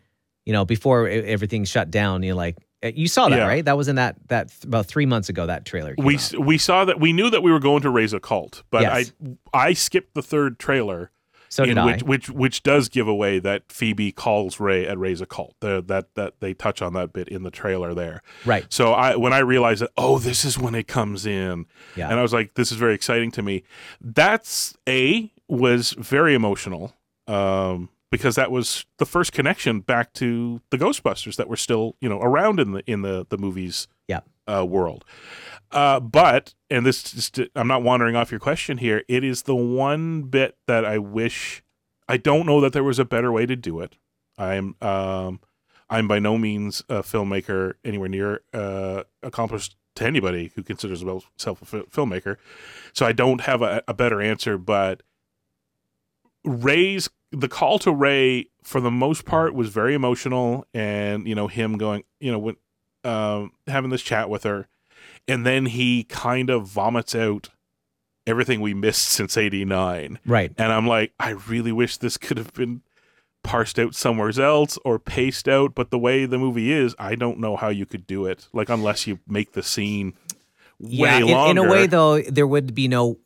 before everything shut down. You're like, you saw that, right? That was in that about 3 months ago, that trailer came out. We saw that. We knew that we were going to Raise a Cult, but yes. I skipped the third trailer. So did which does give away that Phoebe calls Ray at Ray's Occult. That they touch on that bit in the trailer there. Right. So when I realized that, this is when it comes in. Yeah. And I was like, this is very exciting to me. That was very emotional because that was the first connection back to the Ghostbusters that were still, around in the movies world. But this is, I'm not wandering off your question here. It is the one bit that I don't know that there was a better way to do it. I'm by no means a filmmaker anywhere near accomplished to anybody who considers himself a filmmaker. So I don't have a better answer, but the call to Ray for the most part was very emotional, and him going, having this chat with her, and then he kind of vomits out everything we missed since '89. Right. And I'm like, I really wish this could have been parsed out somewhere else or paced out, but the way the movie is, I don't know how you could do it, like, unless you make the scene way longer. In a way, though, there would be no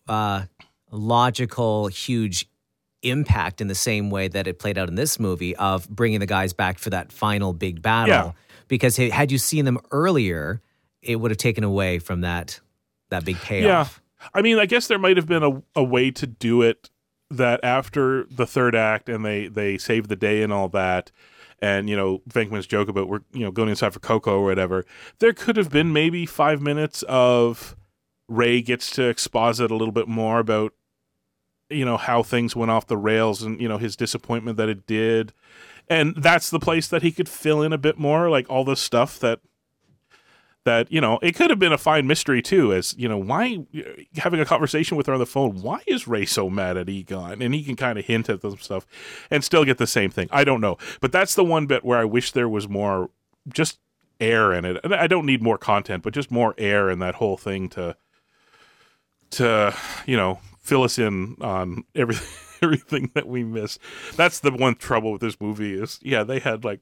logical huge impact in the same way that it played out in this movie of bringing the guys back for that final big battle. Yeah. Because had you seen them earlier, it would have taken away from that big payoff. Yeah. I mean, I guess there might have been a way to do it that after the third act and they save the day and all that, and, Venkman's joke about we're going inside for cocoa or whatever, there could have been maybe 5 minutes of Ray gets to exposit a little bit more about, how things went off the rails and, his disappointment that it did. And that's the place that he could fill in a bit more, like all the stuff that it could have been a fine mystery too, as, why having a conversation with her on the phone, why is Ray so mad at Egon? And he can kind of hint at some stuff and still get the same thing. I don't know. But that's the one bit where I wish there was more just air in it. And I don't need more content, but just more air in that whole thing to fill us in on everything that we missed. That's the one trouble with this movie is, they had like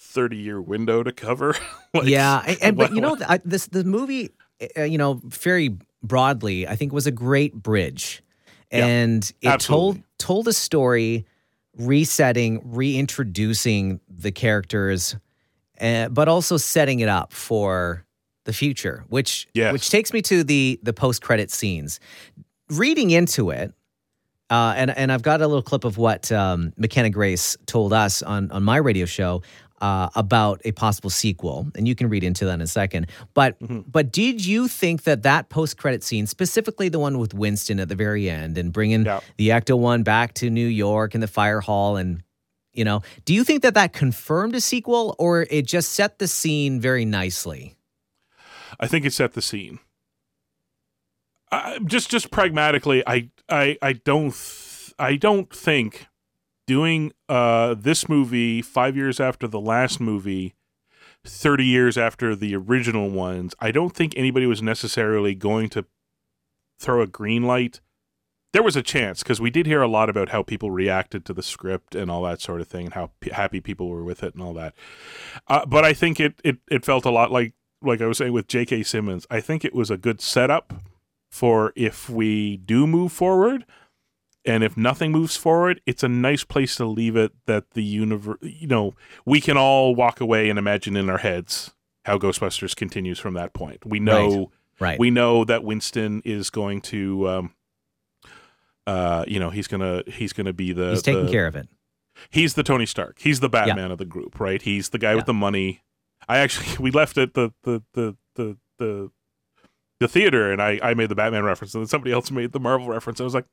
30-year window to cover. The movie, very broadly, I think was a great bridge. And it told a story, resetting, reintroducing the characters, but also setting it up for the future, which takes me to the post-credit scenes. Reading into it, and I've got a little clip of what McKenna Grace told us on my radio show about a possible sequel, and you can read into that in a second. But did you think that post-credit scene, specifically the one with Winston at the very end and bringing the Ecto-1 back to New York and the fire hall and... You know, do you think that confirmed a sequel, or it just set the scene very nicely? I think it set the scene. Just pragmatically, I don't think doing this movie 5 years after the last movie, 30 years after the original ones, I don't think anybody was necessarily going to throw a green light. There was a chance, because we did hear a lot about how people reacted to the script and all that sort of thing, and how happy people were with it and all that. But I think it felt a lot like I was saying with J.K. Simmons. I think it was a good setup for if we do move forward, and if nothing moves forward, it's a nice place to leave it that the universe, you know, we can all walk away and imagine in our heads how Ghostbusters continues from that point. We know, we know that Winston is going to. He's gonna be the. He's taking care of it. He's the Tony Stark. He's the Batman of the group, right? He's the guy with the money. We left at the theater, and I made the Batman reference, and then somebody else made the Marvel reference. I was like,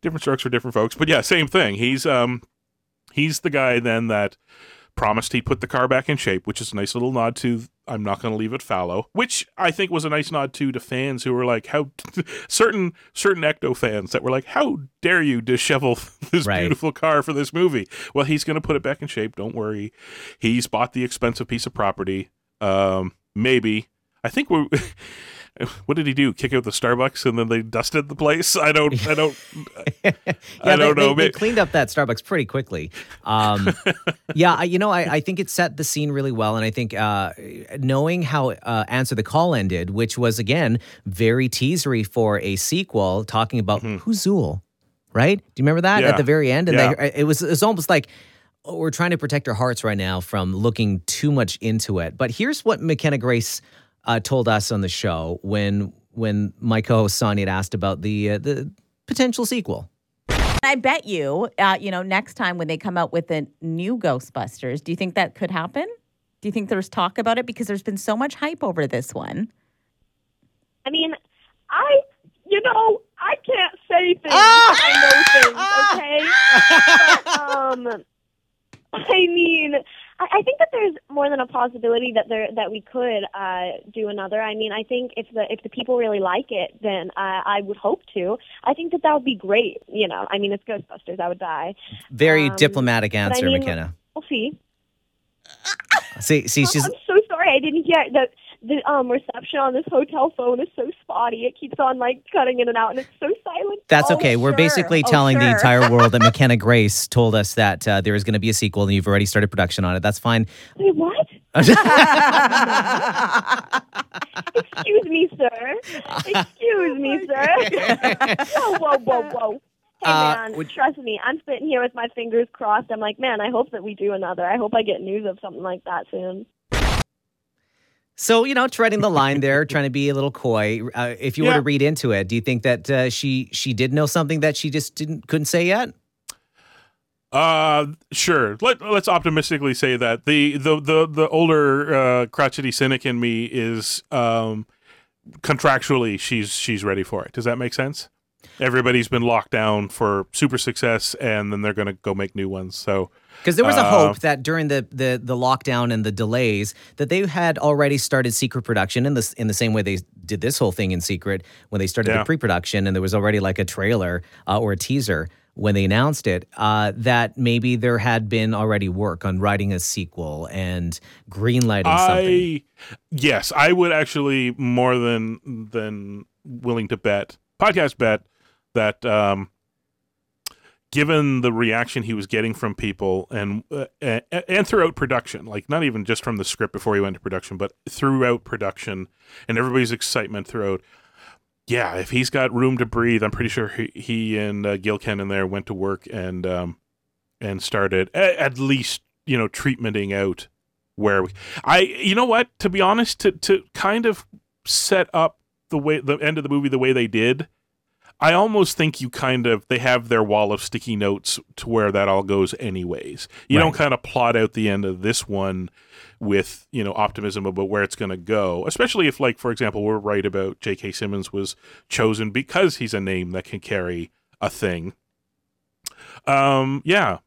different strokes for different folks, but yeah, same thing. He's the guy then that promised he'd put the car back in shape, which is a nice little nod to I'm not going to leave it fallow, which I think was a nice nod to fans who were like, how certain Ecto fans that were like, how dare you dishevel this beautiful car for this movie? Well, he's going to put it back in shape. Don't worry. He's bought the expensive piece of property. Maybe. I think what did he do? Kick out the Starbucks and then they dusted the place? I don't know. They cleaned up that Starbucks pretty quickly. I think it set the scene really well. And I think knowing how Answer the Call ended, which was, again, very teasery for a sequel, talking about who's Zool, right? Do you remember that at the very end? And it was almost like, we're trying to protect our hearts right now from looking too much into it. But here's what McKenna Grace told us on the show when my co-host Sonia had asked about the potential sequel. I bet you, next time when they come out with a new Ghostbusters, do you think that could happen? Do you think there's talk about it? Because there's been so much hype over this one. I mean, I can't say things. I know things, okay? But, I think that there's more than a possibility that we could do another. I mean, I think if the people really like it, then I would hope to. I think that would be great. You know, I mean, it's Ghostbusters. I would die. Very diplomatic answer, McKenna. We'll see. See, I'm so sorry. I didn't get that. The reception on this hotel phone is so spotty. It keeps on cutting in and out, and it's so silent. That's okay. We're basically telling the entire world that McKenna Grace told us that there is going to be a sequel, and you've already started production on it. That's fine. Wait, what? Excuse me, sir. Whoa. Hey, man, trust me. I'm sitting here with my fingers crossed. I'm like, man, I hope that we do another. I hope I get news of something like that soon. So, treading the line there, trying to be a little coy. If you were to read into it, do you think that she did know something that she just couldn't say yet? Sure. Let's optimistically say that the older crotchety cynic in me is contractually she's ready for it. Does that make sense? Everybody's been locked down for super success, and then they're going to go make new ones. So, because there was a hope that during the lockdown and the delays that they had already started secret production in the same way they did this whole thing in secret when they started the pre-production, and there was already a trailer or a teaser when they announced it, that maybe there had been already work on writing a sequel and greenlighting something. Yes, I would actually more than willing to bet, podcast bet, that given the reaction he was getting from people and throughout production, not even just from the script before he went to production, but throughout production and everybody's excitement throughout. Yeah, if he's got room to breathe, I'm pretty sure he and Gil Kenan there went to work and started at least treatmenting out where you know what, to be honest, to kind of set up the end of the movie the way they did, I almost think they have their wall of sticky notes to where that all goes anyways. You don't kind of plot out the end of this one with, optimism about where it's going to go, especially if, for example, we're right about J.K. Simmons was chosen because he's a name that can carry a thing. I'm not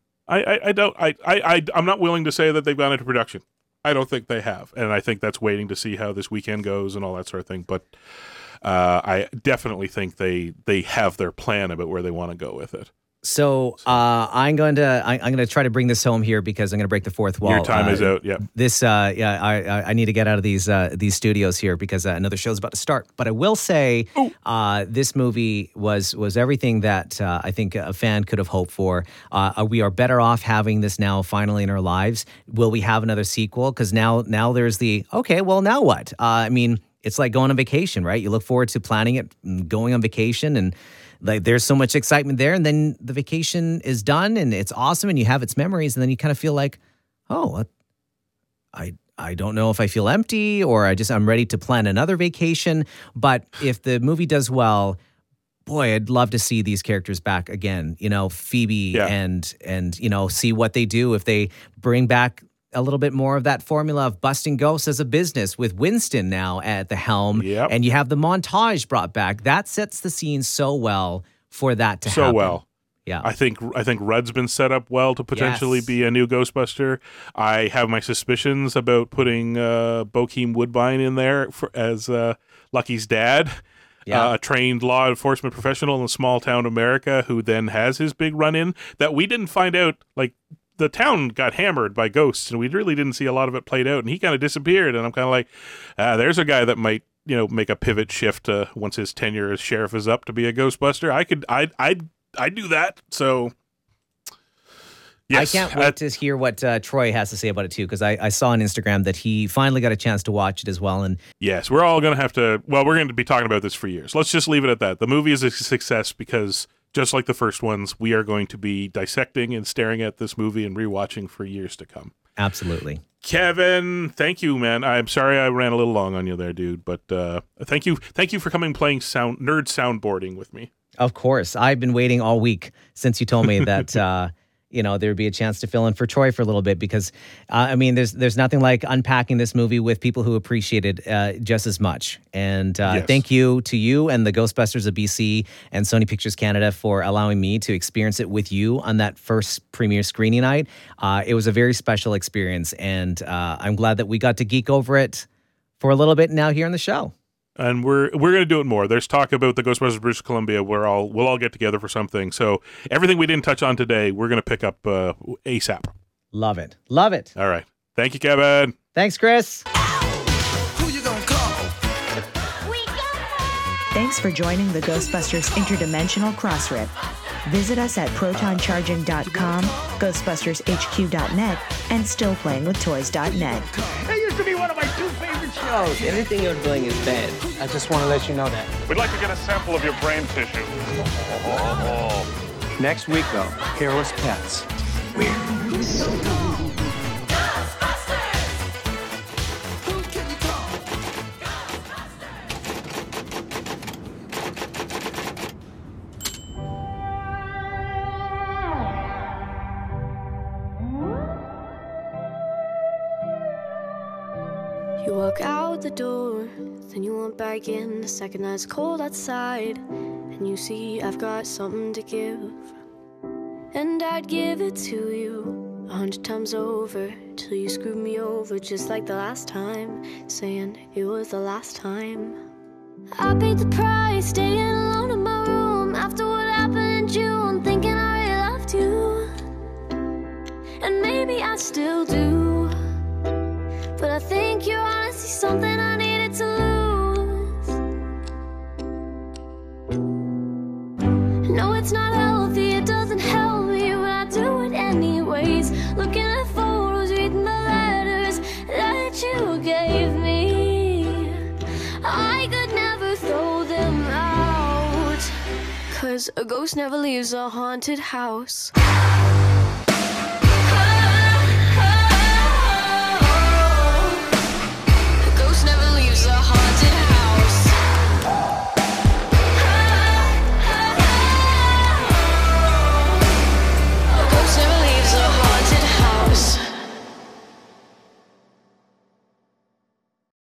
willing to say that they've gone into production. I don't think they have. And I think that's waiting to see how this weekend goes and all that sort of thing. But I definitely think they have their plan about where they want to go with it. So I'm going to try to bring this home here because I'm going to break the fourth wall. Your time is out. Yeah. I need to get out of these studios here because another show's about to start. But I will say, this movie was everything that I think a fan could have hoped for. We are better off having this now finally in our lives. Will we have another sequel? Because now there's now what? It's like going on vacation, right? You look forward to planning it, going on vacation, and there's so much excitement there. And then the vacation is done, and it's awesome, and you have its memories. And then you kind of feel like, oh, I don't know if I feel empty, or I'm ready to plan another vacation. But if the movie does well, boy, I'd love to see these characters back again. Phoebe and see what they do if they bring back a little bit more of that formula of busting ghosts as a business with Winston now at the helm. Yep. And you have the montage brought back. That sets the scene so well for that to happen. So well. Yeah. I think Rudd's been set up well to potentially be a new Ghostbuster. I have my suspicions about putting Bokeem Woodbine in there as Lucky's dad. Yeah. A trained law enforcement professional in small town America who then has his big run-in that we didn't find out, the town got hammered by ghosts, and we really didn't see a lot of it played out, and he kind of disappeared, and I'm kind of like, there's a guy that might, make a pivot shift once his tenure as sheriff is up to be a Ghostbuster. I'd do that, so... Yes, I can't wait to hear what Troy has to say about it, too, because I saw on Instagram that he finally got a chance to watch it as well. And yes, we're all going to have to... Well, we're going to be talking about this for years. Let's just leave it at that. The movie is a success because... Just like the first ones, we are going to be dissecting and staring at this movie and rewatching for years to come. Absolutely. Kevin, thank you, man. I'm sorry I ran a little long on you there, dude. But thank you for coming and playing nerd soundboarding with me. Of course. I've been waiting all week since you told me that, there'd be a chance to fill in for Troy for a little bit because, there's nothing like unpacking this movie with people who appreciate it just as much. And Thank you to you and the Ghostbusters of BC and Sony Pictures Canada for allowing me to experience it with you on that first premiere screening night. It was a very special experience, and I'm glad that we got to geek over it for a little bit now here on the show. And we're going to do it more. There's talk about the Ghostbusters British Columbia. We'll all get together for something. So everything we didn't touch on today, we're going to pick up ASAP. Love it. All right. Thank you, Kevin. Thanks, Chris. Who you gonna call? We got. Thanks for joining the Ghostbusters Interdimensional Crossrip. Visit us at protoncharging.com, ghostbustershq.net, and stillplayingwithtoys.net. That used to be one of my two favorite shows. Everything you're doing is bad. I just want to let you know that. We'd like to get a sample of your brain tissue. Oh. Next week, though, Careless Pets. We're so cool. The door, then you went back in the second that it's cold outside, and you see I've got something to give, and I'd give it to you 100 times over till you screwed me over, just like the last time, saying it was the last time. I paid the price, staying alone in my room after what happened in June, thinking I really loved you, and maybe I still do, but I think you're something I needed to lose. No, it's not healthy, it doesn't help me, but I do it anyways. Looking at photos, reading the letters that you gave me, I could never throw them out, 'cause a ghost never leaves a haunted house.